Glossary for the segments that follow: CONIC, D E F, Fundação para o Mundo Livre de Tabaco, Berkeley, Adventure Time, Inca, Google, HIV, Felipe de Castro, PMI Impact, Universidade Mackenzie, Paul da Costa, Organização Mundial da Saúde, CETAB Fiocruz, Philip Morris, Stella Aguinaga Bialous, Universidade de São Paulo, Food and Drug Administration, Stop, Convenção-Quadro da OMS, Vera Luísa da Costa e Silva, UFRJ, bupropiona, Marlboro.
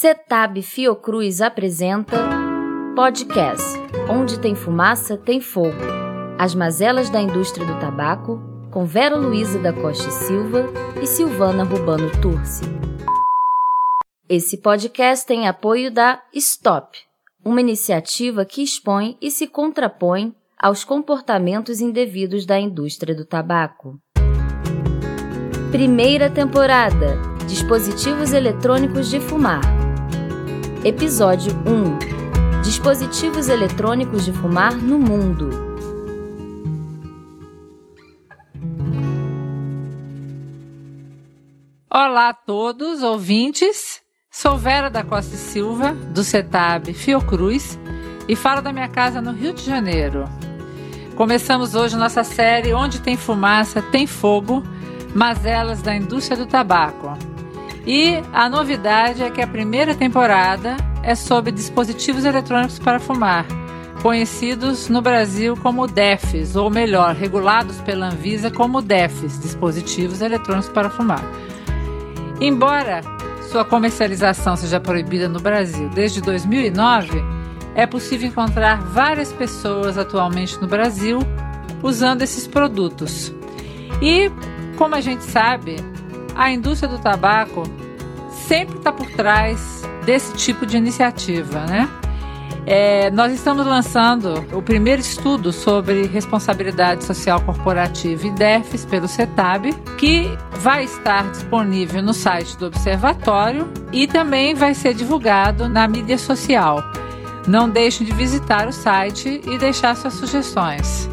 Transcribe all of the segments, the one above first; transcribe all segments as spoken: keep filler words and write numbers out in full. CETAB Fiocruz apresenta podcast Onde Tem Fumaça Tem Fogo. As mazelas da indústria do tabaco, com Vera Luísa da Costa e Silva e Silvana Rubano Turci. Esse podcast tem apoio da Stop, uma iniciativa que expõe e se contrapõe aos comportamentos indevidos da indústria do tabaco. Primeira temporada: Dispositivos eletrônicos de fumar. Episódio um. Dispositivos eletrônicos de fumar no mundo. Olá a todos, ouvintes. Sou Vera da Costa e Silva, do CETAB Fiocruz, e falo da minha casa no Rio de Janeiro. Começamos hoje nossa série Onde Tem Fumaça Tem Fogo, mazelas da indústria do tabaco. E a novidade é que a primeira temporada é sobre dispositivos eletrônicos para fumar, conhecidos no Brasil como D E Fs, ou melhor, regulados pela Anvisa como D E Fs, dispositivos eletrônicos para fumar. Embora sua comercialização seja proibida no Brasil desde dois mil e nove, é possível encontrar várias pessoas atualmente no Brasil usando esses produtos. E, como a gente sabe, a indústria do tabaco sempre está por trás desse tipo de iniciativa, né? É, nós estamos lançando o primeiro estudo sobre responsabilidade social corporativa e D E Fs pelo CETAB, que vai estar disponível no site do Observatório e também vai ser divulgado na mídia social. Não deixem de visitar o site e deixar suas sugestões.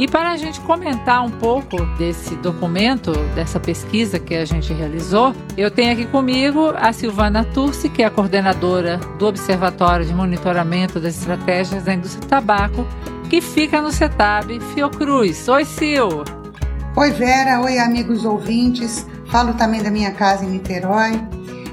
E para a gente comentar um pouco desse documento, dessa pesquisa que a gente realizou, eu tenho aqui comigo a Silvana Turci, que é a coordenadora do Observatório de Monitoramento das Estratégias da Indústria do Tabaco, que fica no CETAB Fiocruz. Oi, Sil! Oi, Vera! Oi, amigos ouvintes! Falo também da minha casa em Niterói.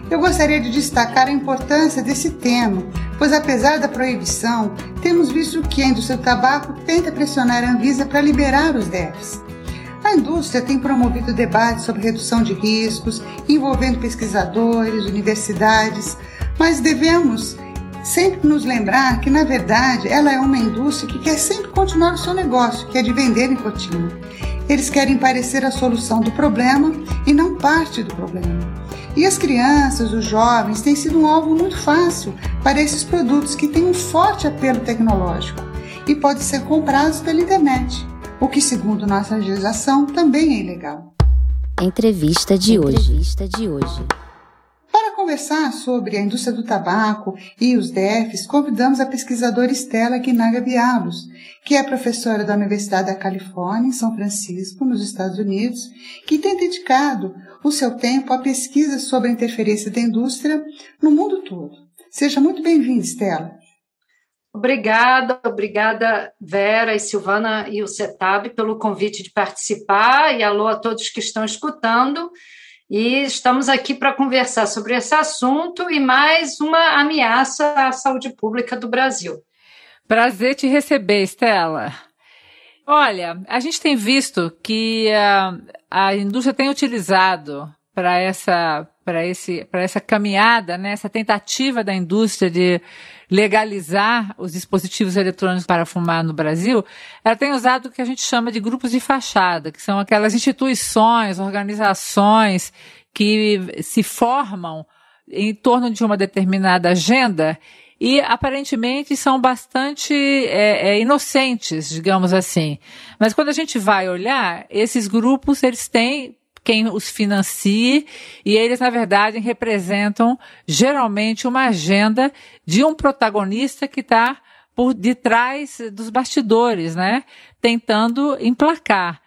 Eu gostaria de destacar a importância desse tema, pois apesar da proibição, temos visto que a indústria do tabaco tenta pressionar a Anvisa para liberar os D E Fs. A indústria tem promovido debates sobre redução de riscos, envolvendo pesquisadores, universidades, mas devemos sempre nos lembrar que, na verdade, ela é uma indústria que quer sempre continuar o seu negócio, que é de vender nicotina. Eles querem parecer a solução do problema e não parte do problema. E as crianças, os jovens, têm sido um alvo muito fácil para esses produtos que têm um forte apelo tecnológico e podem ser comprados pela internet, o que, segundo nossa legislação, também é ilegal. Entrevista de hoje. Entrevista de hoje. Para conversar sobre a indústria do tabaco e os D E Fs, convidamos a pesquisadora Stella Aguinaga Bialous, que é professora da Universidade da Califórnia, em São Francisco, nos Estados Unidos, que tem dedicado o seu tempo à pesquisa sobre a interferência da indústria no mundo todo. Seja muito bem-vinda, Stella. Obrigada, obrigada Vera e Silvana e o CETAB pelo convite de participar e alô a todos que estão escutando. E estamos aqui para conversar sobre esse assunto e mais uma ameaça à saúde pública do Brasil. Prazer te receber, Stella. Olha, a gente tem visto que a, a indústria tem utilizado para essa, para esse, para essa caminhada, né, essa tentativa da indústria de legalizar os dispositivos eletrônicos para fumar no Brasil, ela tem usado o que a gente chama de grupos de fachada, que são aquelas instituições, organizações que se formam em torno de uma determinada agenda e aparentemente são bastante é, é, inocentes, digamos assim. Mas quando a gente vai olhar, esses grupos, eles têm quem os financie e eles, na verdade, representam geralmente uma agenda de um protagonista que está por detrás dos bastidores, né? Tentando emplacar.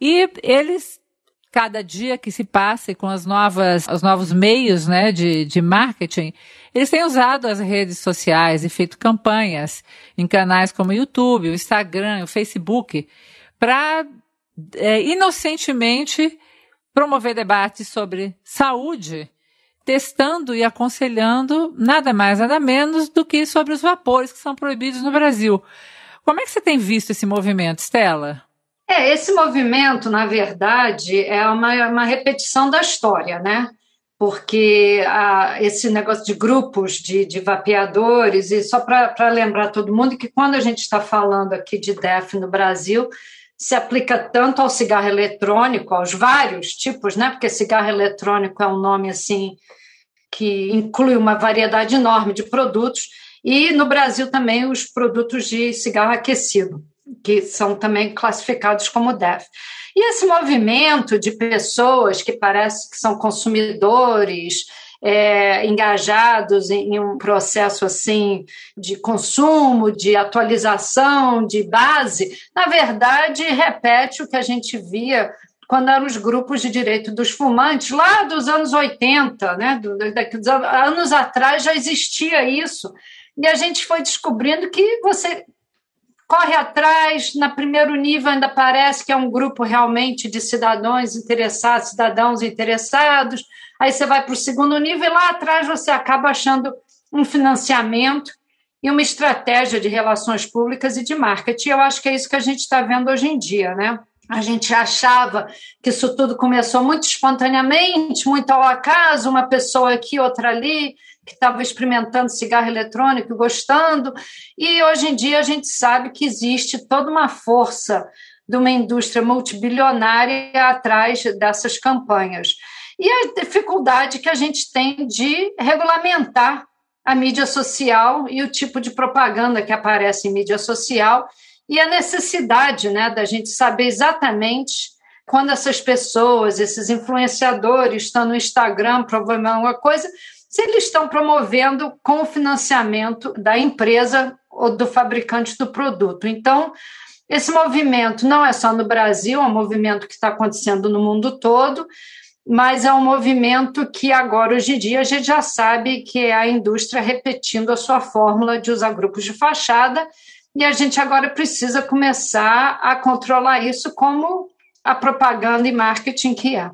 E eles, cada dia que se passa e com as novas, os novos meios, né, de, de marketing, eles têm usado as redes sociais e feito campanhas em canais como o YouTube, o Instagram, o Facebook, para é, inocentemente promover debates sobre saúde, testando e aconselhando nada mais, nada menos do que sobre os vapores que são proibidos no Brasil. Como é que você tem visto esse movimento, Stella? É, esse movimento, na verdade, é uma, uma repetição da história, né? porque ah, esse negócio de grupos de, de vapeadores, e só para lembrar todo mundo que quando a gente está falando aqui de D E F no Brasil, se aplica tanto ao cigarro eletrônico, aos vários tipos, né? Porque cigarro eletrônico é um nome assim que inclui uma variedade enorme de produtos, e no Brasil também os produtos de cigarro aquecido, que são também classificados como D E F. E esse movimento de pessoas que parece que são consumidores, é, engajados em, em um processo assim de consumo, de atualização, de base, na verdade repete o que a gente via quando eram os grupos de direito dos fumantes, lá dos anos oitenta, né? Do, daqui, dos anos atrás já existia isso, e a gente foi descobrindo que você corre atrás, no primeiro nível ainda parece que é um grupo realmente de cidadãos interessados, cidadãos interessados, aí você vai para o segundo nível e lá atrás você acaba achando um financiamento e uma estratégia de relações públicas e de marketing. Eu acho que é isso que a gente está vendo hoje em dia, né? A gente achava que isso tudo começou muito espontaneamente, muito ao acaso, uma pessoa aqui, outra ali, que estava experimentando cigarro eletrônico, gostando, e hoje em dia a gente sabe que existe toda uma força de uma indústria multibilionária atrás dessas campanhas. E a dificuldade que a gente tem de regulamentar a mídia social e o tipo de propaganda que aparece em mídia social, e a necessidade, né, da gente saber exatamente quando essas pessoas, esses influenciadores, estão no Instagram promovendo alguma coisa, se eles estão promovendo com o financiamento da empresa ou do fabricante do produto. Então, esse movimento não é só no Brasil, é um movimento que está acontecendo no mundo todo, mas é um movimento que agora, hoje em dia, a gente já sabe que é a indústria repetindo a sua fórmula de usar grupos de fachada. E a gente agora precisa começar a controlar isso como a propaganda e marketing que é.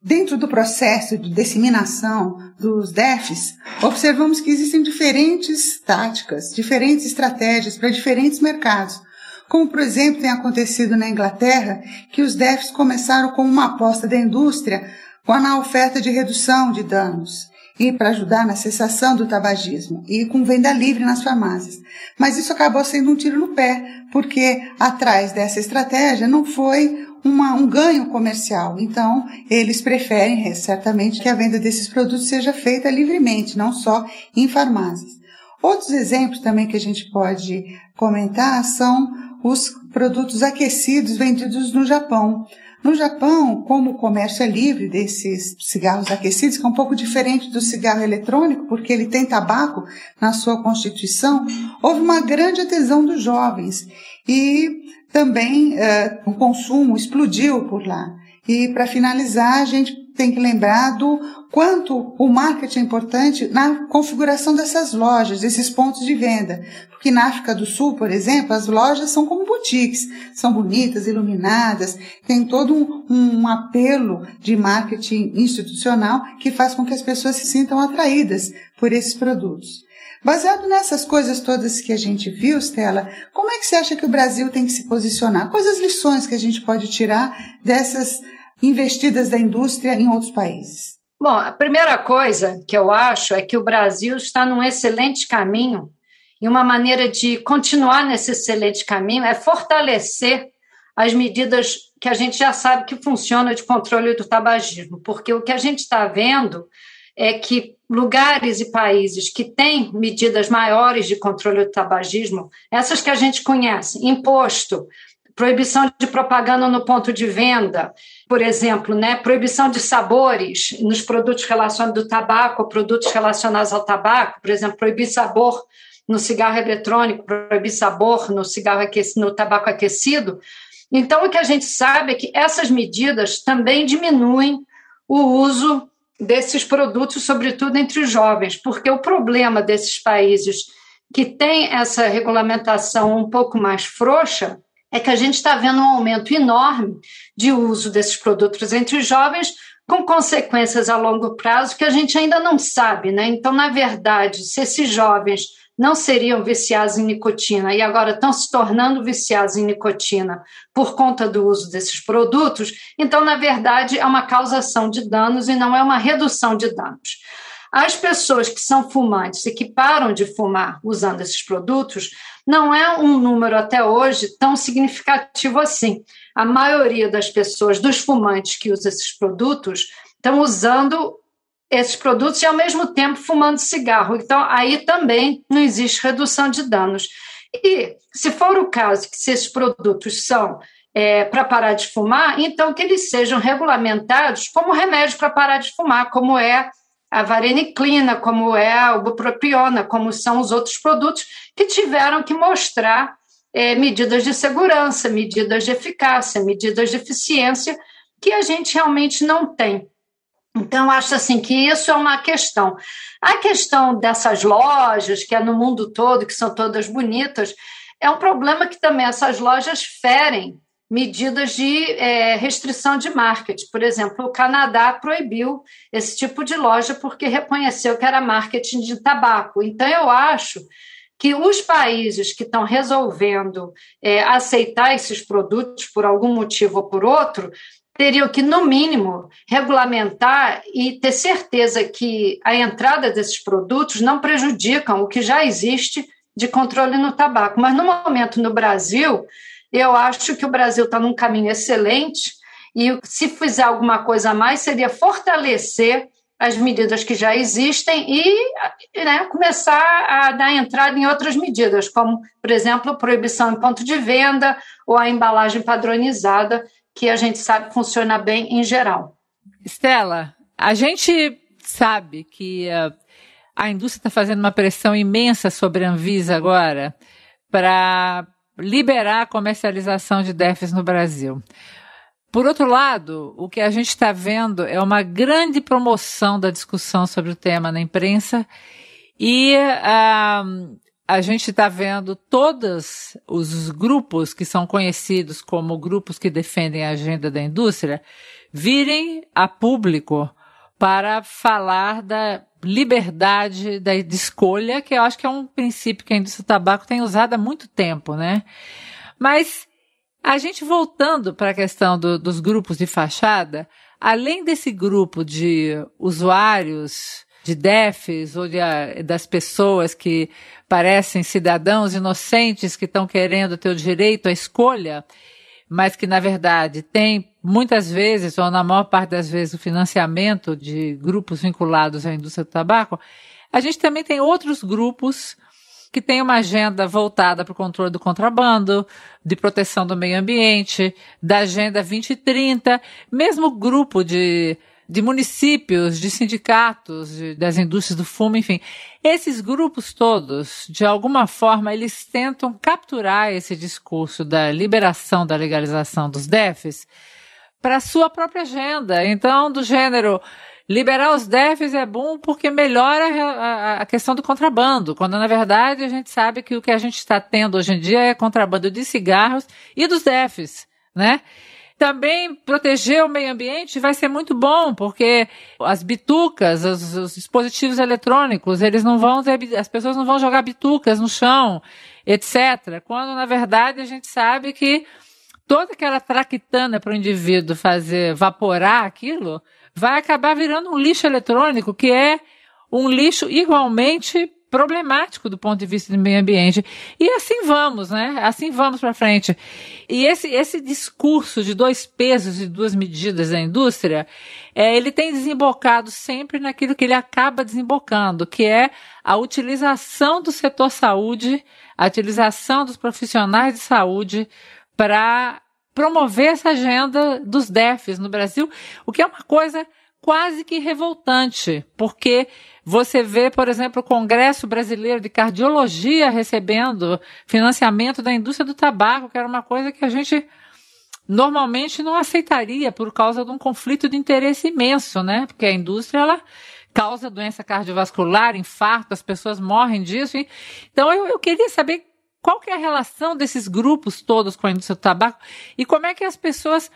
Dentro do processo de disseminação dos D E Fs, observamos que existem diferentes táticas, diferentes estratégias para diferentes mercados. Como, por exemplo, tem acontecido na Inglaterra, que os D E Fs começaram com uma aposta da indústria na oferta de redução de danos e para ajudar na cessação do tabagismo, e com venda livre nas farmácias. Mas isso acabou sendo um tiro no pé, porque atrás dessa estratégia não foi uma, um ganho comercial. Então, eles preferem, certamente, que a venda desses produtos seja feita livremente, não só em farmácias. Outros exemplos também que a gente pode comentar são os produtos aquecidos vendidos no Japão. No Japão, como o comércio é livre desses cigarros aquecidos, que é um pouco diferente do cigarro eletrônico, porque ele tem tabaco na sua constituição, houve uma grande adesão dos jovens e também uh, o consumo explodiu por lá. E para finalizar, a gente tem que lembrar do quanto o marketing é importante na configuração dessas lojas, desses pontos de venda. Porque na África do Sul, por exemplo, as lojas são como boutiques, são bonitas, iluminadas, tem todo um, um apelo de marketing institucional que faz com que as pessoas se sintam atraídas por esses produtos. Baseado nessas coisas todas que a gente viu, Stella, como é que você acha que o Brasil tem que se posicionar? Quais as lições que a gente pode tirar dessas investidas da indústria em outros países? Bom, a primeira coisa que eu acho é que o Brasil está num excelente caminho, e uma maneira de continuar nesse excelente caminho é fortalecer as medidas que a gente já sabe que funcionam de controle do tabagismo, porque o que a gente está vendo é que lugares e países que têm medidas maiores de controle do tabagismo, essas que a gente conhece, imposto, proibição de propaganda no ponto de venda, por exemplo, né, proibição de sabores nos produtos relacionados ao tabaco, produtos relacionados ao tabaco, por exemplo, proibir sabor no cigarro eletrônico, proibir sabor no cigarro aquecido, no tabaco aquecido. Então, o que a gente sabe é que essas medidas também diminuem o uso desses produtos, sobretudo entre os jovens, porque o problema desses países que têm essa regulamentação um pouco mais frouxa é que a gente está vendo um aumento enorme de uso desses produtos entre os jovens, com consequências a longo prazo que a gente ainda não sabe, né? Então, na verdade, se esses jovens não seriam viciados em nicotina e agora estão se tornando viciados em nicotina por conta do uso desses produtos, então, na verdade, é uma causação de danos e não é uma redução de danos. As pessoas que são fumantes e que param de fumar usando esses produtos não é um número até hoje tão significativo assim. A maioria das pessoas, dos fumantes que usam esses produtos, estão usando esses produtos e, ao mesmo tempo, fumando cigarro. Então, aí também não existe redução de danos. E, se for o caso que se esses produtos são é, para parar de fumar, então que eles sejam regulamentados como remédio para parar de fumar, como é a vareniclina, como é a bupropiona, como são os outros produtos que tiveram que mostrar é, medidas de segurança, medidas de eficácia, medidas de eficiência, que a gente realmente não tem. Então, acho assim que isso é uma questão. A questão dessas lojas, que é no mundo todo, que são todas bonitas, é um problema que também essas lojas ferem medidas de é, restrição de marketing. Por exemplo, o Canadá proibiu esse tipo de loja porque reconheceu que era marketing de tabaco. Então, eu acho que os países que estão resolvendo é, aceitar esses produtos por algum motivo ou por outro teriam que, no mínimo, regulamentar e ter certeza que a entrada desses produtos não prejudicam o que já existe de controle no tabaco. Mas, no momento, no Brasil, eu acho que o Brasil está num caminho excelente e, se fizer alguma coisa a mais, seria fortalecer as medidas que já existem e né, começar a dar entrada em outras medidas, como, por exemplo, proibição em ponto de venda ou a embalagem padronizada, que a gente sabe funciona bem em geral. Stella, a gente sabe que a, a indústria está fazendo uma pressão imensa sobre a Anvisa agora para liberar a comercialização de D E Fs no Brasil. Por outro lado, o que a gente está vendo é uma grande promoção da discussão sobre o tema na imprensa e a, a gente está vendo todos os grupos que são conhecidos como grupos que defendem a agenda da indústria virem a público para falar da liberdade da, de escolha, que eu acho que é um princípio que a indústria do tabaco tem usado há muito tempo, né? Mas a gente voltando para a questão do, dos grupos de fachada, além desse grupo de usuários de D E Fs ou de, das pessoas que parecem cidadãos inocentes que estão querendo ter o direito à escolha, mas que, na verdade, tem muitas vezes, ou na maior parte das vezes, o financiamento de grupos vinculados à indústria do tabaco, a gente também tem outros grupos que têm uma agenda voltada para o controle do contrabando, de proteção do meio ambiente, da Agenda vinte e trinta, mesmo grupo de... de municípios, de sindicatos, de, das indústrias do fumo, enfim. Esses grupos todos, de alguma forma, eles tentam capturar esse discurso da liberação, da legalização dos D E Fs para a sua própria agenda. Então, do gênero, liberar os D E Fs é bom porque melhora a, a, a questão do contrabando, quando, na verdade, a gente sabe que o que a gente está tendo hoje em dia é contrabando de cigarros e dos D E Fs, né? Também proteger o meio ambiente vai ser muito bom, porque as bitucas, os, os dispositivos eletrônicos, eles não vão ter, as pessoas não vão jogar bitucas no chão, etcétera. Quando, na verdade, a gente sabe que toda aquela traquitana para o indivíduo fazer evaporar aquilo vai acabar virando um lixo eletrônico, que é um lixo igualmente problemático do ponto de vista do meio ambiente. E assim vamos, né? Assim vamos para frente. E esse, esse discurso de dois pesos e duas medidas da indústria, é, ele tem desembocado sempre naquilo que ele acaba desembocando, que é a utilização do setor saúde, a utilização dos profissionais de saúde para promover essa agenda dos D E Fs no Brasil, o que é uma coisa quase que revoltante, porque você vê, por exemplo, o Congresso Brasileiro de Cardiologia recebendo financiamento da indústria do tabaco, que era uma coisa que a gente normalmente não aceitaria por causa de um conflito de interesse imenso, né? Porque a indústria, ela causa doença cardiovascular, infarto, as pessoas morrem disso. Então, eu, eu queria saber qual que é a relação desses grupos todos com a indústria do tabaco e como é que as pessoas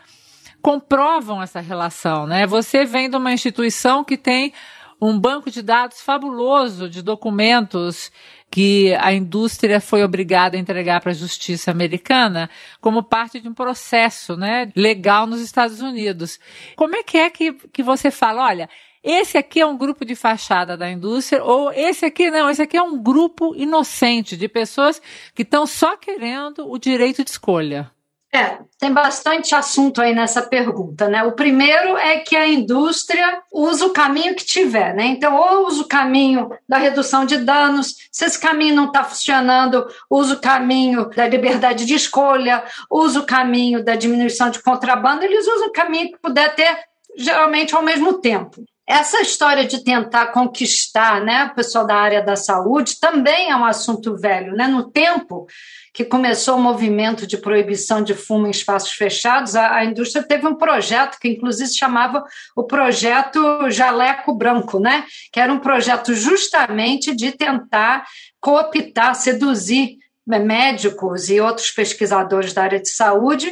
comprovam essa relação, né? Você vem de uma instituição que tem um banco de dados fabuloso de documentos que a indústria foi obrigada a entregar para a justiça americana como parte de um processo, né, legal nos Estados Unidos. Como é que é que, que você fala, olha, esse aqui é um grupo de fachada da indústria, ou esse aqui não, esse aqui é um grupo inocente de pessoas que estão só querendo o direito de escolha? É, tem bastante assunto aí nessa pergunta, né? O primeiro é que a indústria usa o caminho que tiver, né? Então, ou usa o caminho da redução de danos, se esse caminho não está funcionando, usa o caminho da liberdade de escolha, usa o caminho da diminuição de contrabando, eles usam o caminho que puder ter, geralmente ao mesmo tempo. Essa história de tentar conquistar, né, o pessoal da área da saúde também é um assunto velho, né? No tempo que começou o movimento de proibição de fumo em espaços fechados, a, a indústria teve um projeto que inclusive se chamava o projeto Jaleco Branco, né? Que era um projeto justamente de tentar cooptar, seduzir médicos e outros pesquisadores da área de saúde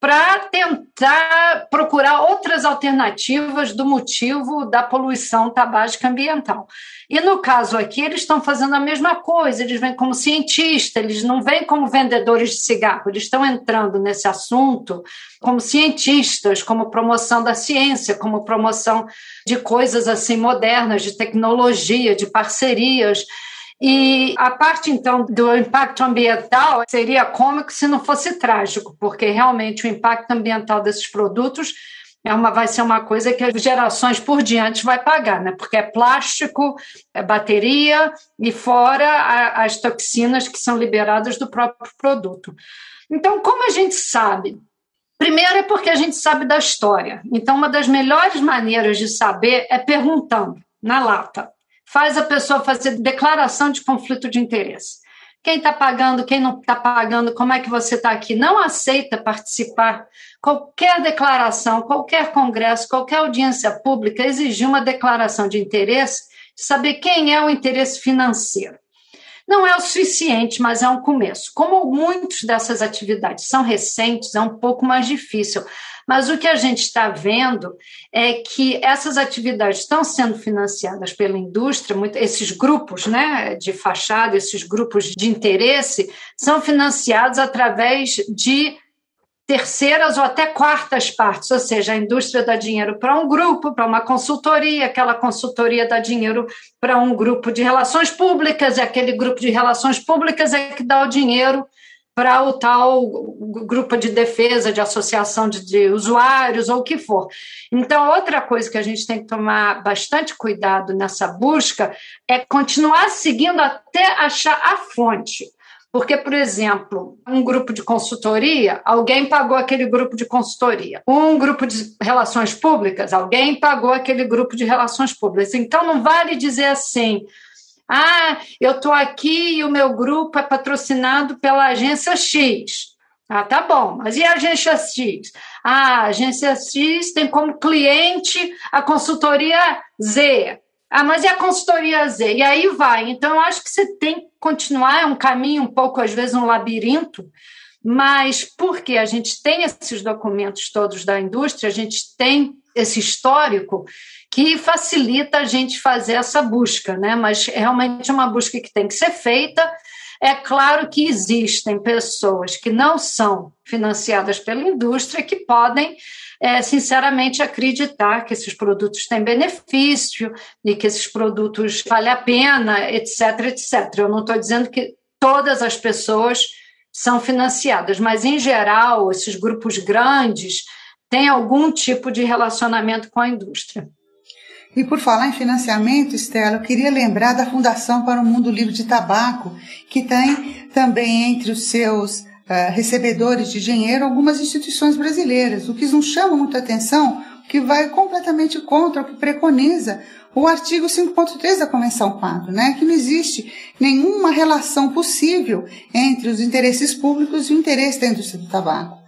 para tentar procurar outras alternativas do motivo da poluição tabágica ambiental. E, no caso aqui, eles estão fazendo a mesma coisa, eles vêm como cientistas, eles não vêm como vendedores de cigarro, eles estão entrando nesse assunto como cientistas, como promoção da ciência, como promoção de coisas assim modernas, de tecnologia, de parcerias. E a parte, então, do impacto ambiental seria cômico se não fosse trágico, porque realmente o impacto ambiental desses produtos é uma, vai ser uma coisa que as gerações por diante vai pagar, né? Porque é plástico, é bateria e fora a, as toxinas que são liberadas do próprio produto. Então, como a gente sabe? Primeiro é porque a gente sabe da história. Então, uma das melhores maneiras de saber é perguntando na lata. Faz a pessoa fazer declaração de conflito de interesse. Quem está pagando, quem não está pagando, como é que você está aqui? Não aceita participar. Qualquer declaração, qualquer congresso, qualquer audiência pública exigir uma declaração de interesse, de saber quem é o interesse financeiro. Não é o suficiente, mas é um começo. Como muitas dessas atividades são recentes, é um pouco mais difícil. Mas o que a gente está vendo é que essas atividades estão sendo financiadas pela indústria, muito, esses grupos, né, de fachada, esses grupos de interesse, são financiados através de terceiras ou até quartas partes, ou seja, a indústria dá dinheiro para um grupo, para uma consultoria, aquela consultoria dá dinheiro para um grupo de relações públicas, e aquele grupo de relações públicas é que dá o dinheiro para o tal grupo de defesa, de associação de, de usuários, ou o que for. Então, outra coisa que a gente tem que tomar bastante cuidado nessa busca é continuar seguindo até achar a fonte. Porque, por exemplo, um grupo de consultoria, alguém pagou aquele grupo de consultoria. Um grupo de relações públicas, alguém pagou aquele grupo de relações públicas. Então, não vale dizer assim, ah, eu estou aqui e o meu grupo é patrocinado pela agência X. Ah, tá bom, mas e a agência X? Ah, a agência X tem como cliente a consultoria Z. Ah, mas e a consultoria Z? E aí vai. Então, eu acho que você tem que continuar, é um caminho um pouco, às vezes, um labirinto, mas porque a gente tem esses documentos todos da indústria, a gente tem esse histórico que facilita a gente fazer essa busca, né? Mas realmente é uma busca que tem que ser feita. É claro que existem pessoas que não são financiadas pela indústria que podem, é, sinceramente, acreditar que esses produtos têm benefício e que esses produtos valem a pena, etc, et cetera. Eu não estou dizendo que todas as pessoas são financiadas, mas, em geral, esses grupos grandes têm algum tipo de relacionamento com a indústria. E por falar em financiamento, Stella, eu queria lembrar da Fundação para o Mundo Livre de Tabaco, que tem também entre os seus uh, recebedores de dinheiro algumas instituições brasileiras, o que não chama muita atenção, que vai completamente contra o que preconiza o artigo cinco ponto três da Convenção-Quadro, né? Que não existe nenhuma relação possível entre os interesses públicos e o interesse da indústria do tabaco.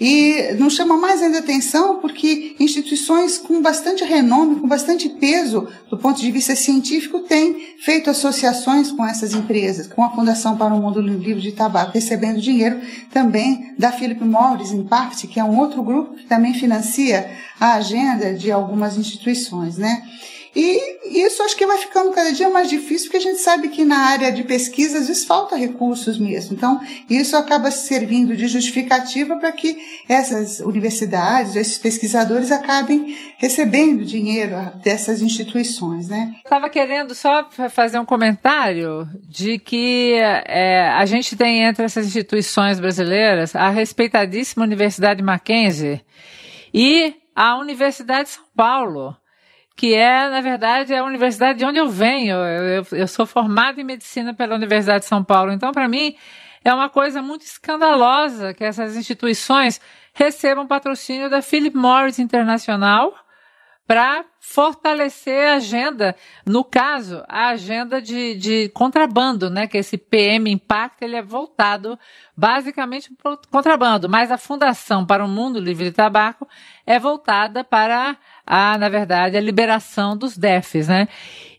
E não chama mais ainda atenção porque instituições com bastante renome, com bastante peso do ponto de vista científico, têm feito associações com essas empresas, com a Fundação para o Mundo Livre de Tabaco, recebendo dinheiro também da Philip Morris Impact, que é um outro grupo que também financia a agenda de algumas instituições, né? E isso acho que vai ficando cada dia mais difícil, porque a gente sabe que na área de pesquisa às vezes falta recursos mesmo. Então, isso acaba servindo de justificativa para que essas universidades, esses pesquisadores acabem recebendo dinheiro dessas instituições, né? Estava querendo só fazer um comentário de que é, a gente tem entre essas instituições brasileiras a respeitadíssima Universidade Mackenzie e a Universidade de São Paulo, que é, na verdade, a universidade de onde eu venho. Eu, eu, eu sou formada em medicina pela Universidade de São Paulo. Então, para mim, é uma coisa muito escandalosa que essas instituições recebam patrocínio da Philip Morris Internacional para fortalecer a agenda, no caso, a agenda de, de contrabando, né? Que esse P M I Impact ele é voltado basicamente para o contrabando, mas a Fundação para o Mundo Livre de Tabaco é voltada para a, na verdade, a liberação dos D E Fs, né?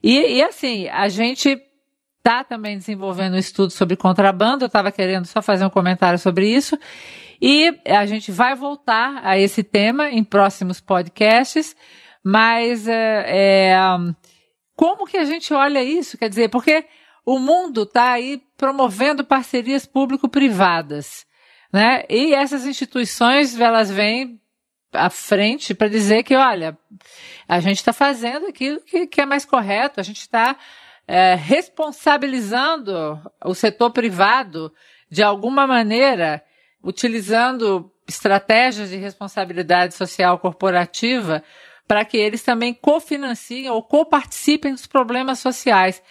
E, e assim, a gente está também desenvolvendo um estudo sobre contrabando, eu estava querendo só fazer um comentário sobre isso, e a gente vai voltar a esse tema em próximos podcasts. Mas é, é, como que a gente olha isso? Quer dizer, porque o mundo está aí promovendo parcerias público-privadas, né? E essas instituições, elas vêm à frente para dizer que, olha, a gente está fazendo aquilo que, que é mais correto, a gente está é, responsabilizando o setor privado de alguma maneira, utilizando estratégias de responsabilidade social corporativa, para que eles também cofinanciem ou coparticipem dos problemas sociais.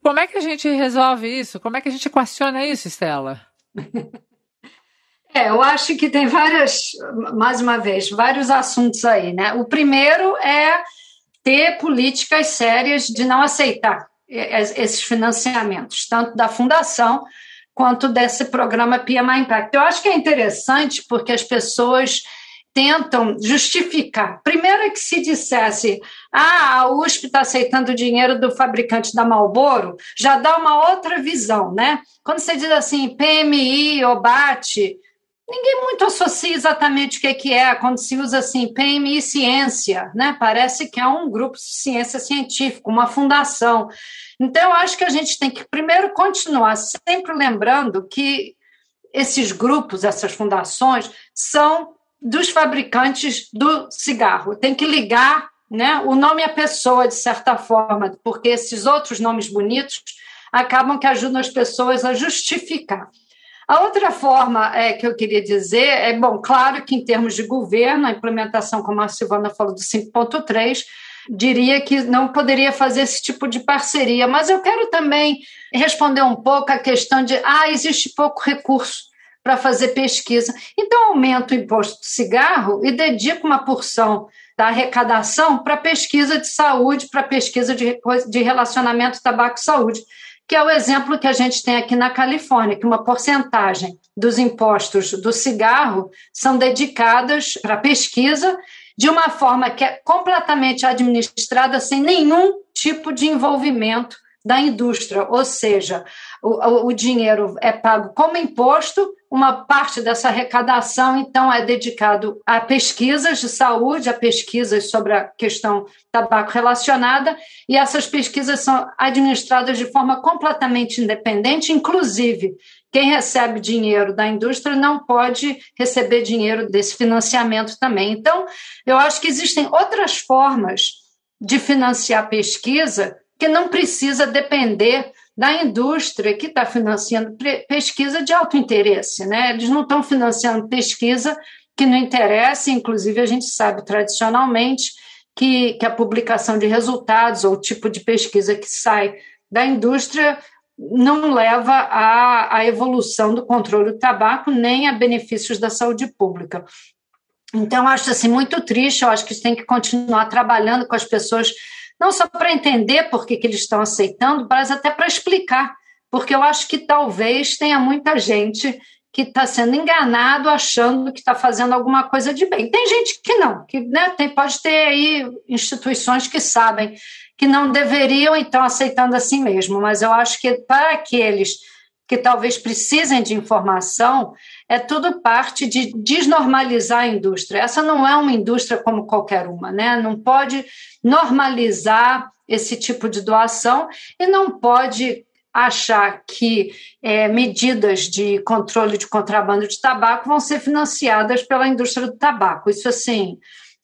Como é que a gente resolve isso? Como é que a gente equaciona isso, Stella? É, eu acho que tem várias, mais uma vez, vários assuntos aí, né? O primeiro é ter políticas sérias de não aceitar esses financiamentos, tanto da fundação quanto desse programa P M I Impact. Eu acho que é interessante porque as pessoas tentam justificar. Primeiro é que se dissesse, ah, a U S P está aceitando dinheiro do fabricante da Marlboro, já dá uma outra visão, né? Quando você diz assim, P M I ou B A T, ninguém muito associa exatamente o que, que é, quando se usa assim, P M I Ciência, né? Parece que é um grupo de ciência científica, uma fundação. Então, eu acho que a gente tem que primeiro continuar sempre lembrando que esses grupos, essas fundações, são dos fabricantes do cigarro. Tem que ligar, né, o nome à pessoa, de certa forma, porque esses outros nomes bonitos acabam que ajudam as pessoas a justificar. A outra forma é, que eu queria dizer é, bom, claro que em termos de governo, a implementação, como a Silvana falou, do cinco ponto três, diria que não poderia fazer esse tipo de parceria, mas eu quero também responder um pouco a questão de, ah, existe pouco recurso para fazer pesquisa. Então, aumenta o imposto do cigarro e dedica uma porção da arrecadação para pesquisa de saúde, para pesquisa de, de relacionamento tabaco-saúde, que é o exemplo que a gente tem aqui na Califórnia, que uma porcentagem dos impostos do cigarro são dedicadas para pesquisa de uma forma que é completamente administrada sem nenhum tipo de envolvimento da indústria, ou seja, o, o dinheiro é pago como imposto, uma parte dessa arrecadação, então, é dedicado a pesquisas de saúde, a pesquisas sobre a questão tabaco relacionada, e essas pesquisas são administradas de forma completamente independente, inclusive quem recebe dinheiro da indústria não pode receber dinheiro desse financiamento também. Então, eu acho que existem outras formas de financiar pesquisa que não precisa depender da indústria que está financiando pesquisa de alto interesse, né? Eles não estão financiando pesquisa que não interessa, inclusive a gente sabe tradicionalmente que, que a publicação de resultados ou tipo de pesquisa que sai da indústria não leva à, à evolução do controle do tabaco nem a benefícios da saúde pública. Então, acho assim, muito triste, eu acho que tem que continuar trabalhando com as pessoas não só para entender por que, que eles estão aceitando, mas até para explicar, porque eu acho que talvez tenha muita gente que está sendo enganado achando que está fazendo alguma coisa de bem. Tem gente que não, que, né, tem, pode ter aí instituições que sabem que não deveriam e estão aceitando assim mesmo, mas eu acho que para aqueles que talvez precisem de informação, é tudo parte de desnormalizar a indústria. Essa não é uma indústria como qualquer uma, né? Não pode normalizar esse tipo de doação e não pode achar que é, medidas de controle de contrabando de tabaco vão ser financiadas pela indústria do tabaco. Isso, assim,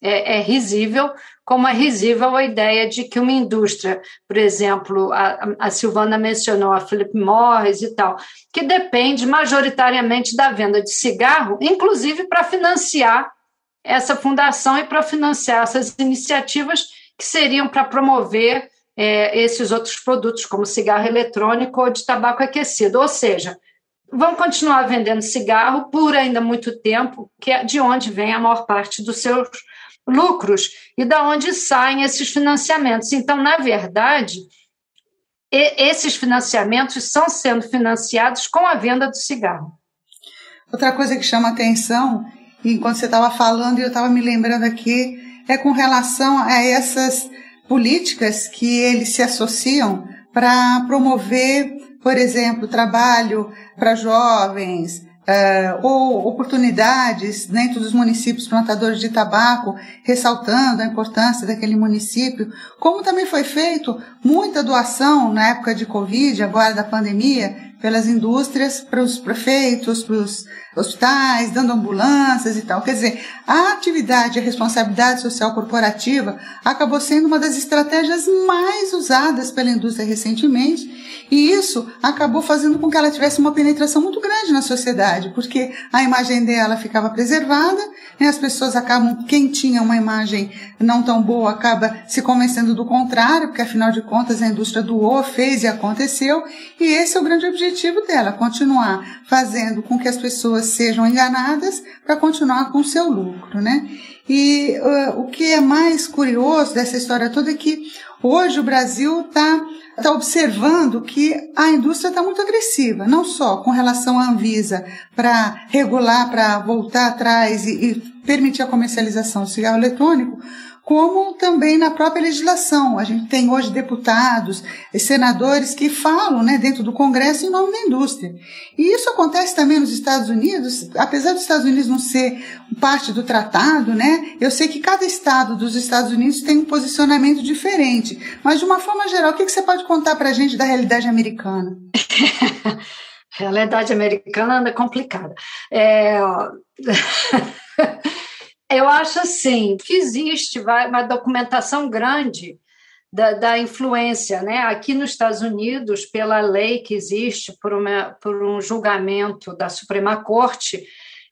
é, é risível, como é risível a ideia de que uma indústria, por exemplo, a, a Silvana mencionou a Philip Morris e tal, que depende majoritariamente da venda de cigarro, inclusive para financiar essa fundação e para financiar essas iniciativas que seriam para promover é, esses outros produtos, como cigarro eletrônico ou de tabaco aquecido. Ou seja, vão continuar vendendo cigarro por ainda muito tempo, que é de onde vem a maior parte dos seus lucros e da onde saem esses financiamentos. Então, na verdade, e, esses financiamentos estão sendo financiados com a venda do cigarro. Outra coisa que chama atenção, enquanto você estava falando e eu estava me lembrando aqui, é com relação a essas políticas que eles se associam para promover, por exemplo, trabalho para jovens, Uh, ou oportunidades dentro dos municípios plantadores de tabaco, ressaltando a importância daquele município, como também foi feito muita doação na época de Covid, agora da pandemia, pelas indústrias, para os prefeitos, para os hospitais, dando ambulâncias e tal. Quer dizer, a atividade e a responsabilidade social corporativa acabou sendo uma das estratégias mais usadas pela indústria recentemente, e isso acabou fazendo com que ela tivesse uma penetração muito grande na sociedade, porque a imagem dela ficava preservada, né? As pessoas acabam, quem tinha uma imagem não tão boa, acaba se convencendo do contrário, porque afinal de contas a indústria doou, fez e aconteceu, e esse é o grande objetivo dela, continuar fazendo com que as pessoas sejam enganadas para continuar com o seu lucro, né? E uh, o que é mais curioso dessa história toda é que hoje o Brasil está tá observando que a indústria está muito agressiva, não só com relação à Anvisa para regular, para voltar atrás e, e permitir a comercialização do cigarro eletrônico, como também na própria legislação. A gente tem hoje deputados, senadores que falam, né, dentro do Congresso em nome da indústria. E isso acontece também nos Estados Unidos, apesar dos Estados Unidos não ser parte do tratado, né, eu sei que cada estado dos Estados Unidos tem um posicionamento diferente, mas de uma forma geral, o que você pode contar para a gente da realidade americana? A realidade americana anda complicada. É... Eu acho assim, que existe uma documentação grande da, da influência, né? Aqui nos Estados Unidos, pela lei que existe, por, uma, por um julgamento da Suprema Corte,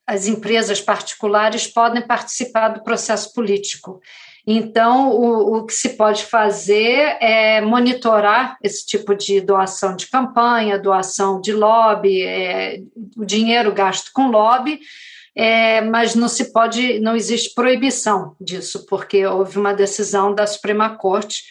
as empresas particulares podem participar do processo político. Então, o, o que se pode fazer é monitorar esse tipo de doação de campanha, doação de lobby, é, o dinheiro gasto com lobby, É, mas não se pode, não existe proibição disso, porque houve uma decisão da Suprema Corte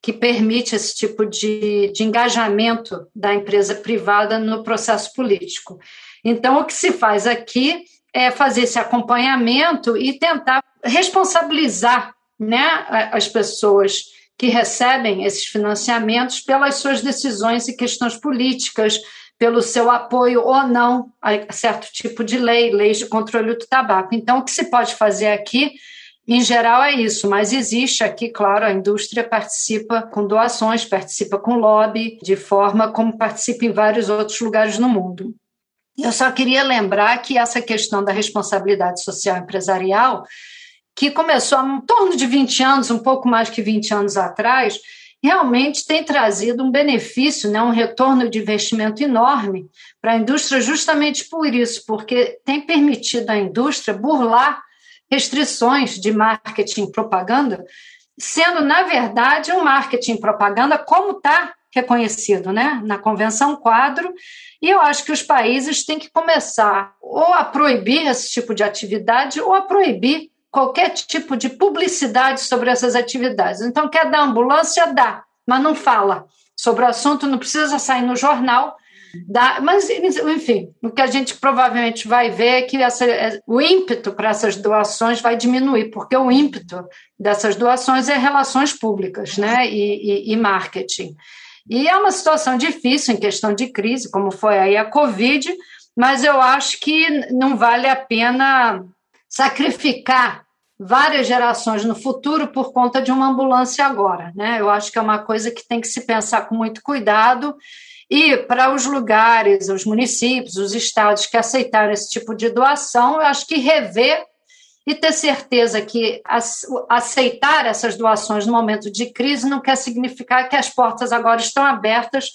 que permite esse tipo de, de engajamento da empresa privada no processo político. Então, o que se faz aqui é fazer esse acompanhamento e tentar responsabilizar, né, as pessoas que recebem esses financiamentos pelas suas decisões e questões políticas, pelo seu apoio ou não a certo tipo de lei, leis de controle do tabaco. Então, o que se pode fazer aqui, em geral, é isso, mas existe aqui, claro, a indústria participa com doações, participa com lobby, de forma como participa em vários outros lugares no mundo. Eu só queria lembrar que essa questão da responsabilidade social empresarial, que começou em torno de vinte anos, um pouco mais que vinte anos atrás, realmente tem trazido um benefício, né, um retorno de investimento enorme para a indústria justamente por isso, porque tem permitido à indústria burlar restrições de marketing e propaganda, sendo, na verdade, um marketing e propaganda como está reconhecido, né, na Convenção-Quadro, e eu acho que os países têm que começar ou a proibir esse tipo de atividade ou a proibir qualquer tipo de publicidade sobre essas atividades. Então, quer dar ambulância? Dá, mas não fala sobre o assunto, não precisa sair no jornal. Dá, mas, enfim, o que a gente provavelmente vai ver é que essa, o ímpeto para essas doações vai diminuir, porque o ímpeto dessas doações é relações públicas, né, e, e, e marketing. E é uma situação difícil em questão de crise, como foi aí a Covid, mas eu acho que não vale a pena sacrificar várias gerações no futuro por conta de uma ambulância agora, né? Eu acho que é uma coisa que tem que se pensar com muito cuidado. E para os lugares, os municípios, os estados que aceitaram esse tipo de doação, eu acho que rever e ter certeza que aceitar essas doações no momento de crise não quer significar que as portas agora estão abertas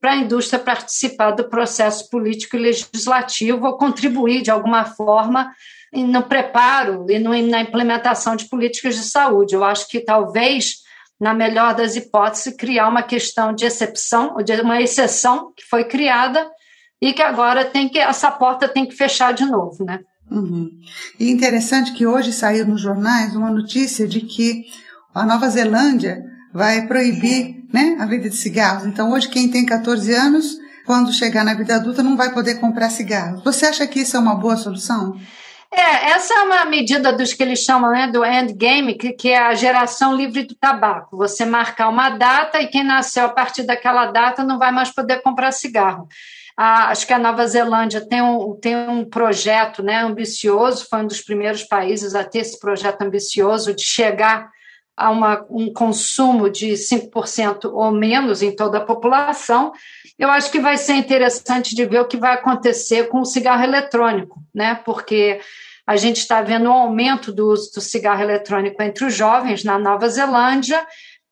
para a indústria participar do processo político e legislativo ou contribuir de alguma forma no preparo e na implementação de políticas de saúde. Eu acho que talvez, na melhor das hipóteses, criar uma questão de exceção, uma exceção que foi criada e que agora tem que, essa porta tem que fechar de novo, né? Uhum. E interessante que hoje saiu nos jornais uma notícia de que a Nova Zelândia vai proibir, né, a venda de cigarros. Então hoje quem tem catorze anos, quando chegar na vida adulta, não vai poder comprar cigarros. Você acha que isso é uma boa solução? É, essa é uma medida dos que eles chamam, né, do endgame, que, que é a geração livre do tabaco. Você marcar uma data e quem nasceu a partir daquela data não vai mais poder comprar cigarro. Ah, acho que a Nova Zelândia tem um, tem um projeto, né, ambicioso, foi um dos primeiros países a ter esse projeto ambicioso de chegar a uma, um consumo de cinco por cento ou menos em toda a população. Eu acho que vai ser interessante de ver o que vai acontecer com o cigarro eletrônico, né? Porque a gente está vendo um aumento do uso do cigarro eletrônico entre os jovens na Nova Zelândia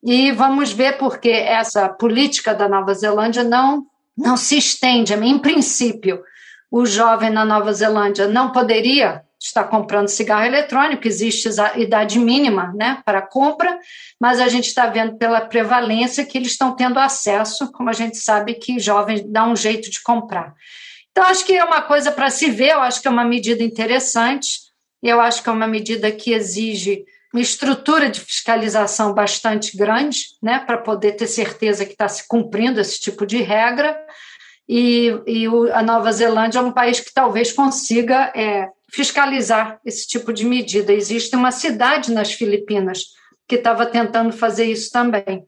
e vamos ver porque essa política da Nova Zelândia não, não se estende. Em princípio, o jovem na Nova Zelândia não poderia está comprando cigarro eletrônico, existe idade mínima, né, para compra, mas a gente está vendo pela prevalência que eles estão tendo acesso, como a gente sabe que jovens dá um jeito de comprar. Então, acho que é uma coisa para se ver, eu acho que é uma medida interessante, eu acho que é uma medida que exige uma estrutura de fiscalização bastante grande, né, para poder ter certeza que está se cumprindo esse tipo de regra, e, e o, a Nova Zelândia é um país que talvez consiga... É, fiscalizar esse tipo de medida. Existe uma cidade nas Filipinas que estava tentando fazer isso também.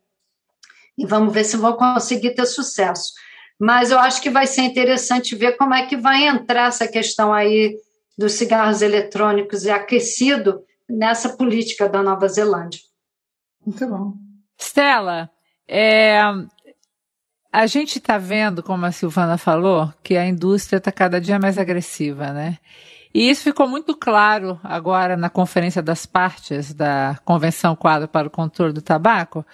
E vamos ver se vão conseguir ter sucesso. Mas eu acho que vai ser interessante ver como é que vai entrar essa questão aí dos cigarros eletrônicos e aquecido nessa política da Nova Zelândia. Muito bom. Stella, é... a gente está vendo, como a Silvana falou, que a indústria está cada dia mais agressiva, né? E isso ficou muito claro agora na Conferência das Partes da Convenção-Quadro para o Controle do Tabaco,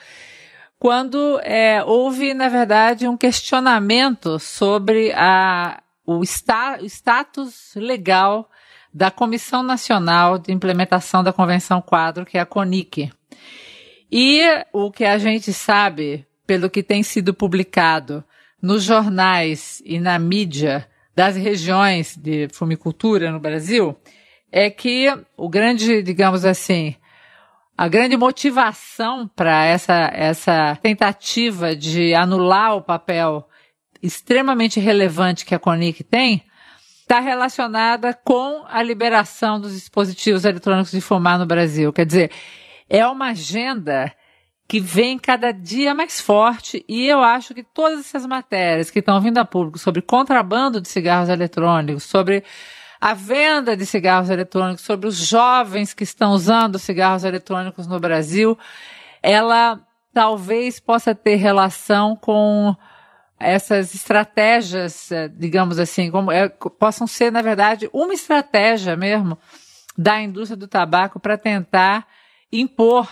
quando é, houve, na verdade, um questionamento sobre a, o, sta, o status legal da Comissão Nacional de Implementação da Convenção-Quadro, que é a CONIC. E o que a gente sabe, pelo que tem sido publicado nos jornais e na mídia, das regiões de fumicultura no Brasil, é que o grande, digamos assim, a grande motivação para essa, essa tentativa de anular o papel extremamente relevante que a CONIC tem, está relacionada com a liberação dos dispositivos eletrônicos de fumar no Brasil. Quer dizer, é uma agenda que vem cada dia mais forte e eu acho que todas essas matérias que estão vindo a público sobre contrabando de cigarros eletrônicos, sobre a venda de cigarros eletrônicos, sobre os jovens que estão usando cigarros eletrônicos no Brasil, ela talvez possa ter relação com essas estratégias, digamos assim, como é, possam ser, na verdade, uma estratégia mesmo da indústria do tabaco para tentar impor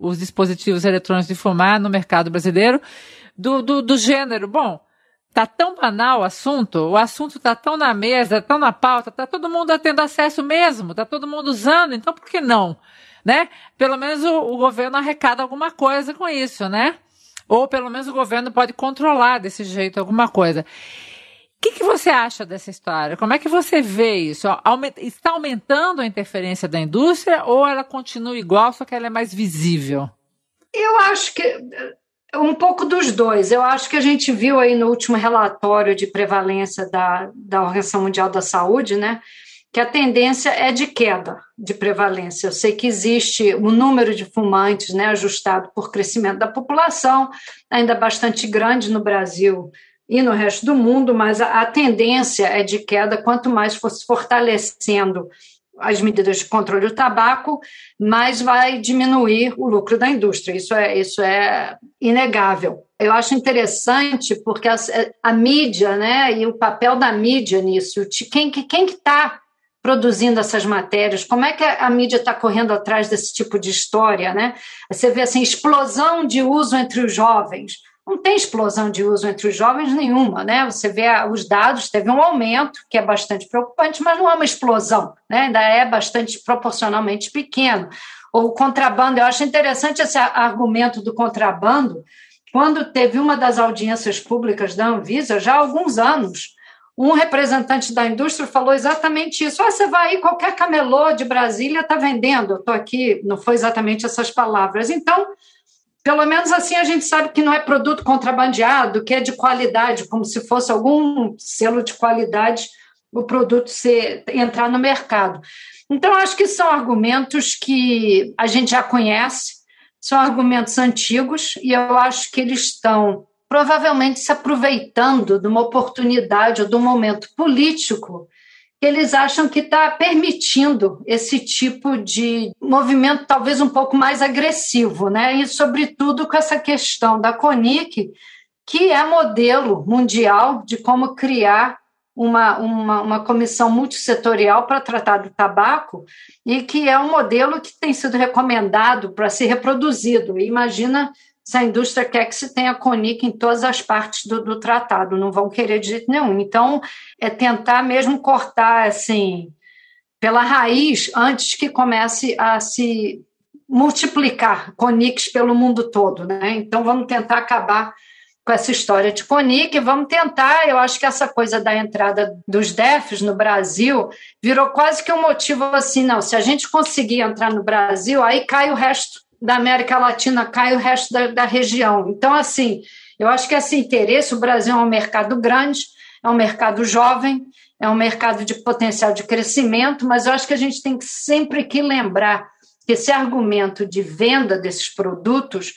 os dispositivos eletrônicos de fumar no mercado brasileiro, do, do, do gênero. Bom, tá tão banal o assunto, o assunto tá tão na mesa, tão na pauta, tá todo mundo tendo acesso mesmo, tá todo mundo usando, então por que não? Né? Pelo menos o, o governo arrecada alguma coisa com isso, né? Ou pelo menos o governo pode controlar desse jeito alguma coisa. O que, que você acha dessa história? Como é que você vê isso? Aumenta, está aumentando a interferência da indústria ou ela continua igual, só que ela é mais visível? Eu acho que um pouco dos dois. Eu acho que a gente viu aí no último relatório de prevalência da, da Organização Mundial da Saúde, né, que a tendência é de queda de prevalência. Eu sei que existe um número de fumantes, né, ajustado por crescimento da população, ainda bastante grande no Brasil e no resto do mundo, mas a, a tendência é de queda quanto mais for se fortalecendo as medidas de controle do tabaco, mais vai diminuir o lucro da indústria. Isso é, isso é inegável. Eu acho interessante porque a, a mídia, né, e o papel da mídia nisso, quem que quem está produzindo essas matérias, como é que a, a mídia está correndo atrás desse tipo de história, né? Você vê assim, explosão de uso entre os jovens. Não tem explosão de uso entre os jovens nenhuma, né? Você vê os dados, teve um aumento, que é bastante preocupante, mas não é uma explosão, né? Ainda é bastante proporcionalmente pequeno. O contrabando, eu acho interessante esse argumento do contrabando. Quando teve uma das audiências públicas da Anvisa, já há alguns anos, um representante da indústria falou exatamente isso. Ah, você vai aí, qualquer camelô de Brasília está vendendo. Eu estou aqui, não foi exatamente essas palavras. Então, pelo menos assim a gente sabe que não é produto contrabandeado, que é de qualidade, como se fosse algum selo de qualidade o produto ser, entrar no mercado. Então, acho que são argumentos que a gente já conhece, são argumentos antigos, e eu acho que eles estão provavelmente se aproveitando de uma oportunidade ou de um momento político que eles acham que está permitindo esse tipo de movimento talvez um pouco mais agressivo, né? E, sobretudo, com essa questão da CONIC, que é modelo mundial de como criar uma, uma, uma comissão multissetorial para tratar do tabaco, e que é um modelo que tem sido recomendado para ser reproduzido. E imagina se a indústria quer que se tenha CONIC em todas as partes do, do tratado, não vão querer de jeito nenhum. Então, é tentar mesmo cortar assim, pela raiz antes que comece a se multiplicar CONICs pelo mundo todo, né? Então, vamos tentar acabar com essa história de CONIC, vamos tentar, eu acho que essa coisa da entrada dos D E Fs no Brasil virou quase que um motivo assim, não, se a gente conseguir entrar no Brasil, aí cai o resto da América Latina, cai o resto da, da região. Então, assim, eu acho que esse interesse, o Brasil é um mercado grande, é um mercado jovem, é um mercado de potencial de crescimento, mas eu acho que a gente tem que sempre que lembrar que esse argumento de venda desses produtos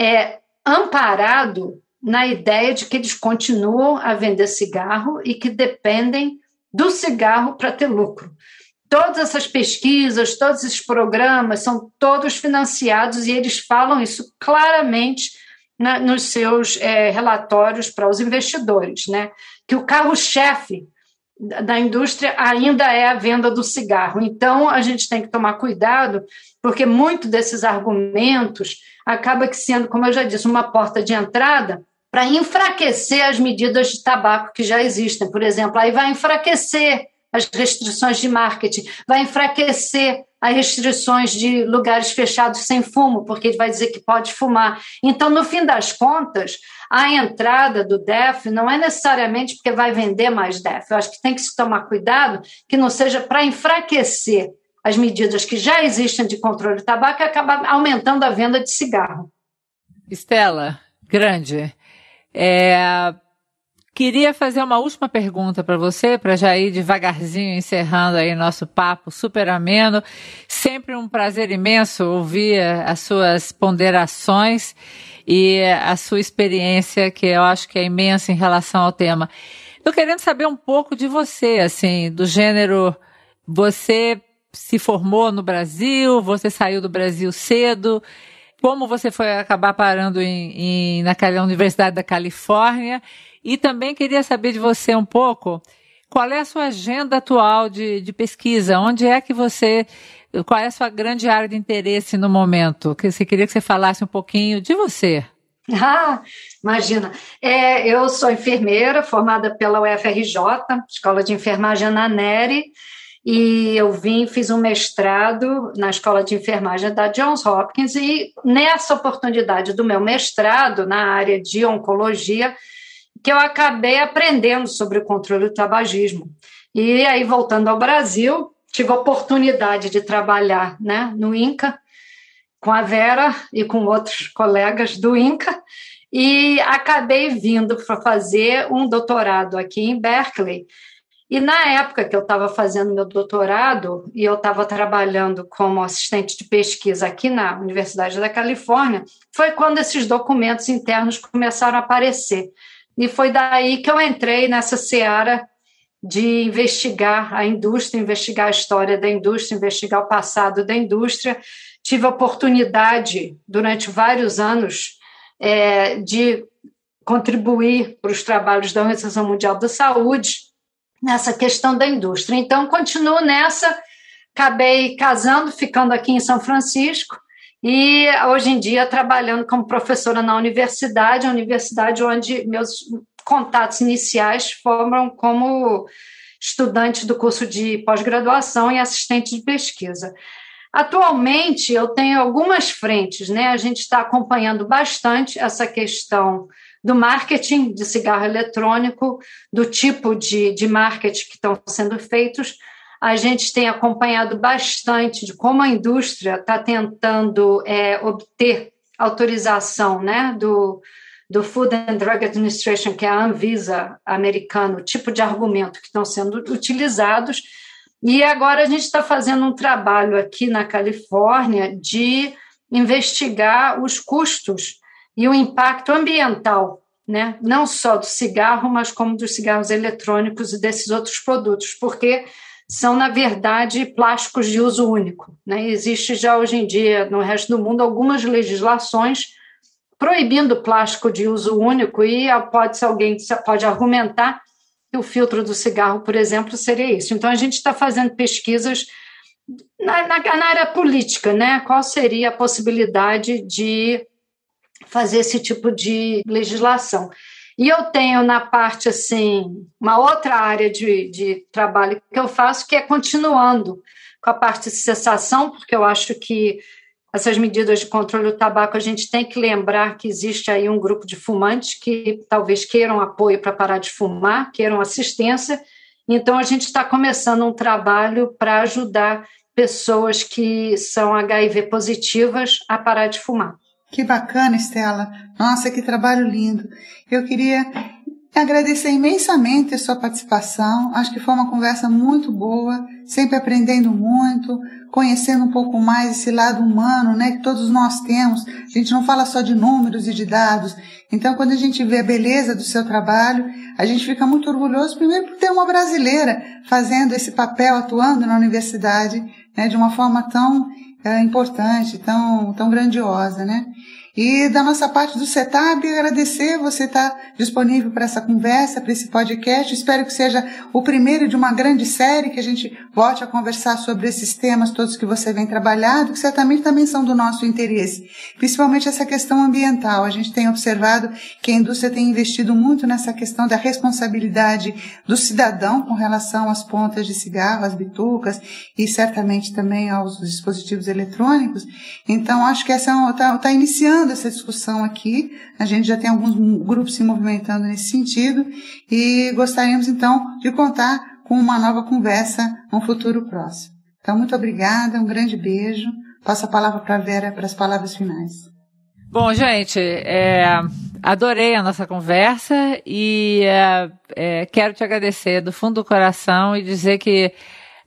é amparado na ideia de que eles continuam a vender cigarro e que dependem do cigarro para ter lucro. Todas essas pesquisas, todos esses programas são todos financiados e eles falam isso claramente na, nos seus é, relatórios para os investidores, né? Que o carro-chefe da indústria ainda é a venda do cigarro. Então, a gente tem que tomar cuidado, porque muito desses argumentos acaba que sendo, como eu já disse, uma porta de entrada para enfraquecer as medidas de tabaco que já existem. Por exemplo, aí vai enfraquecer as restrições de marketing, vai enfraquecer as restrições de lugares fechados sem fumo, porque ele vai dizer que pode fumar. Então, no fim das contas, a entrada do D E F não é necessariamente porque vai vender mais D E F. Eu acho que tem que se tomar cuidado que não seja para enfraquecer as medidas que já existem de controle do tabaco e acabar aumentando a venda de cigarro. Stella, grande. É... Queria fazer uma última pergunta para você, para já ir devagarzinho encerrando aí nosso papo super ameno. Sempre um prazer imenso ouvir as suas ponderações e a sua experiência, que eu acho que é imensa em relação ao tema. Tô querendo saber um pouco de você, assim, do gênero, você se formou no Brasil, você saiu do Brasil cedo, como você foi acabar parando em, em, na Universidade da Califórnia. E também queria saber de você um pouco, qual é a sua agenda atual de, de pesquisa? Onde é que você, qual é a sua grande área de interesse no momento? Que você queria que você falasse um pouquinho de você. Ah, imagina. É, eu sou enfermeira, formada pela U F R J, Escola de Enfermagem Anna Nery, e eu vim, fiz um mestrado na Escola de Enfermagem da Johns Hopkins, e nessa oportunidade do meu mestrado, na área de oncologia, que eu acabei aprendendo sobre o controle do tabagismo. E aí, voltando ao Brasil, tive a oportunidade de trabalhar, né, no Inca, com a Vera e com outros colegas do Inca, e acabei vindo para fazer um doutorado aqui em Berkeley, E na época que eu estava fazendo meu doutorado e eu estava trabalhando como assistente de pesquisa aqui na Universidade da Califórnia, foi quando esses documentos internos começaram a aparecer. E foi daí que eu entrei nessa seara de investigar a indústria, investigar a história da indústria, investigar o passado da indústria. Tive a oportunidade, durante vários anos, é, de contribuir para os trabalhos da Organização Mundial da Saúde nessa questão da indústria. Então, continuo nessa, acabei casando, ficando aqui em São Francisco e, hoje em dia, trabalhando como professora na universidade, a universidade onde meus contatos iniciais foram como estudante do curso de pós-graduação e assistente de pesquisa. Atualmente, eu tenho algumas frentes, né? A gente está acompanhando bastante essa questão do marketing de cigarro eletrônico, do tipo de, de marketing que estão sendo feitos. A gente tem acompanhado bastante de como a indústria está tentando é, obter autorização, né, do, do Food and Drug Administration, que é a Anvisa americana, o tipo de argumento que estão sendo utilizados. E agora a gente está fazendo um trabalho aqui na Califórnia de investigar os custos e o impacto ambiental, né? Não só do cigarro, mas como dos cigarros eletrônicos e desses outros produtos, porque são, na verdade, plásticos de uso único, né? Existe já hoje em dia, no resto do mundo, algumas legislações proibindo plástico de uso único e pode, se alguém pode argumentar que o filtro do cigarro, por exemplo, seria isso. Então, a gente está fazendo pesquisas na, na, na área política, né? Qual seria a possibilidade de fazer esse tipo de legislação. E eu tenho na parte, assim, uma outra área de, de trabalho que eu faço, que é continuando com a parte de cessação, porque eu acho que essas medidas de controle do tabaco, a gente tem que lembrar que existe aí um grupo de fumantes que talvez queiram apoio para parar de fumar, queiram assistência. Então, a gente está começando um trabalho para ajudar pessoas que são H I V positivas a parar de fumar. Que bacana, Stella. Nossa, que trabalho lindo. Eu queria agradecer imensamente a sua participação. Acho que foi uma conversa muito boa, sempre aprendendo muito, conhecendo um pouco mais esse lado humano, né, que todos nós temos. A gente não fala só de números e de dados. Então, quando a gente vê a beleza do seu trabalho, a gente fica muito orgulhoso, primeiro, por ter uma brasileira fazendo esse papel, atuando na universidade, né, de uma forma tão é importante, tão, tão grandiosa, né? E da nossa parte do CETAB, agradecer você estar disponível para essa conversa, para esse podcast. Espero que seja o primeiro de uma grande série, que a gente volte a conversar sobre esses temas todos que você vem trabalhando, que certamente também são do nosso interesse, principalmente essa questão ambiental. A gente tem observado que a indústria tem investido muito nessa questão da responsabilidade do cidadão com relação às pontas de cigarro, às bitucas e certamente também aos dispositivos eletrônicos. Então, acho que essa está tá iniciando essa discussão aqui, a gente já tem alguns grupos se movimentando nesse sentido e gostaríamos então de contar com uma nova conversa num futuro próximo. Então, muito obrigada, um grande beijo, passo a palavra para a Vera para as palavras finais. Bom, gente, é, adorei a nossa conversa e é, é, quero te agradecer do fundo do coração e dizer que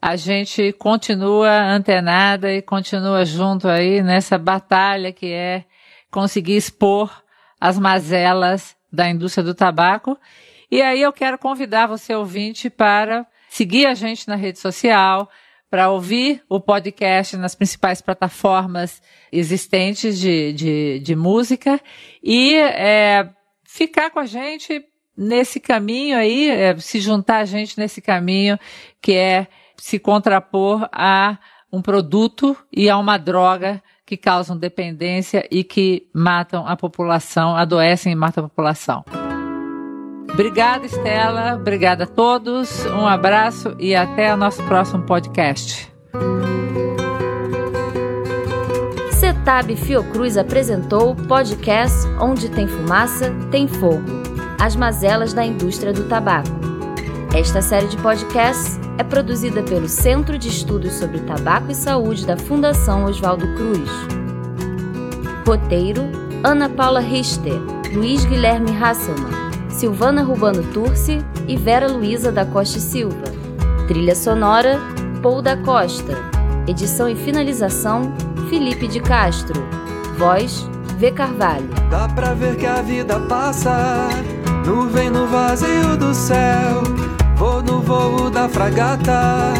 a gente continua antenada e continua junto aí nessa batalha que é conseguir expor as mazelas da indústria do tabaco. E aí eu quero convidar você, ouvinte, para seguir a gente na rede social, para ouvir o podcast nas principais plataformas existentes de, de, de música e é, ficar com a gente nesse caminho aí, é, se juntar a gente nesse caminho que é se contrapor a um produto e a uma droga que causam dependência e que matam a população, adoecem e matam a população. Obrigada, Stella. Obrigada a todos. Um abraço e até o nosso próximo podcast. CETAB Fiocruz apresentou o podcast Onde Tem Fumaça, Tem Fogo. As mazelas da indústria do tabaco. Esta série de podcasts é produzida pelo Centro de Estudos sobre Tabaco e Saúde da Fundação Oswaldo Cruz. Roteiro: Ana Paula Richter, Luiz Guilherme Hasselmann, Silvana Rubano Turci e Vera Luísa da Costa e Silva. Trilha sonora, Paul da Costa. Edição e finalização, Felipe de Castro. Voz, V. Carvalho. Dá pra ver que a vida passa, nuvem no vazio do céu. Vou no voo da fragata,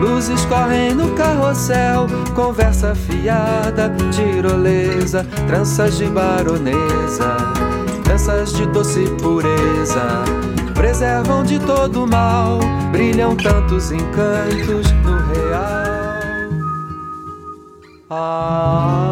luzes correm no carrossel. Conversa fiada, tirolesa, tranças de baronesa, tranças de doce pureza, preservam de todo mal, brilham tantos encantos no real. Ah.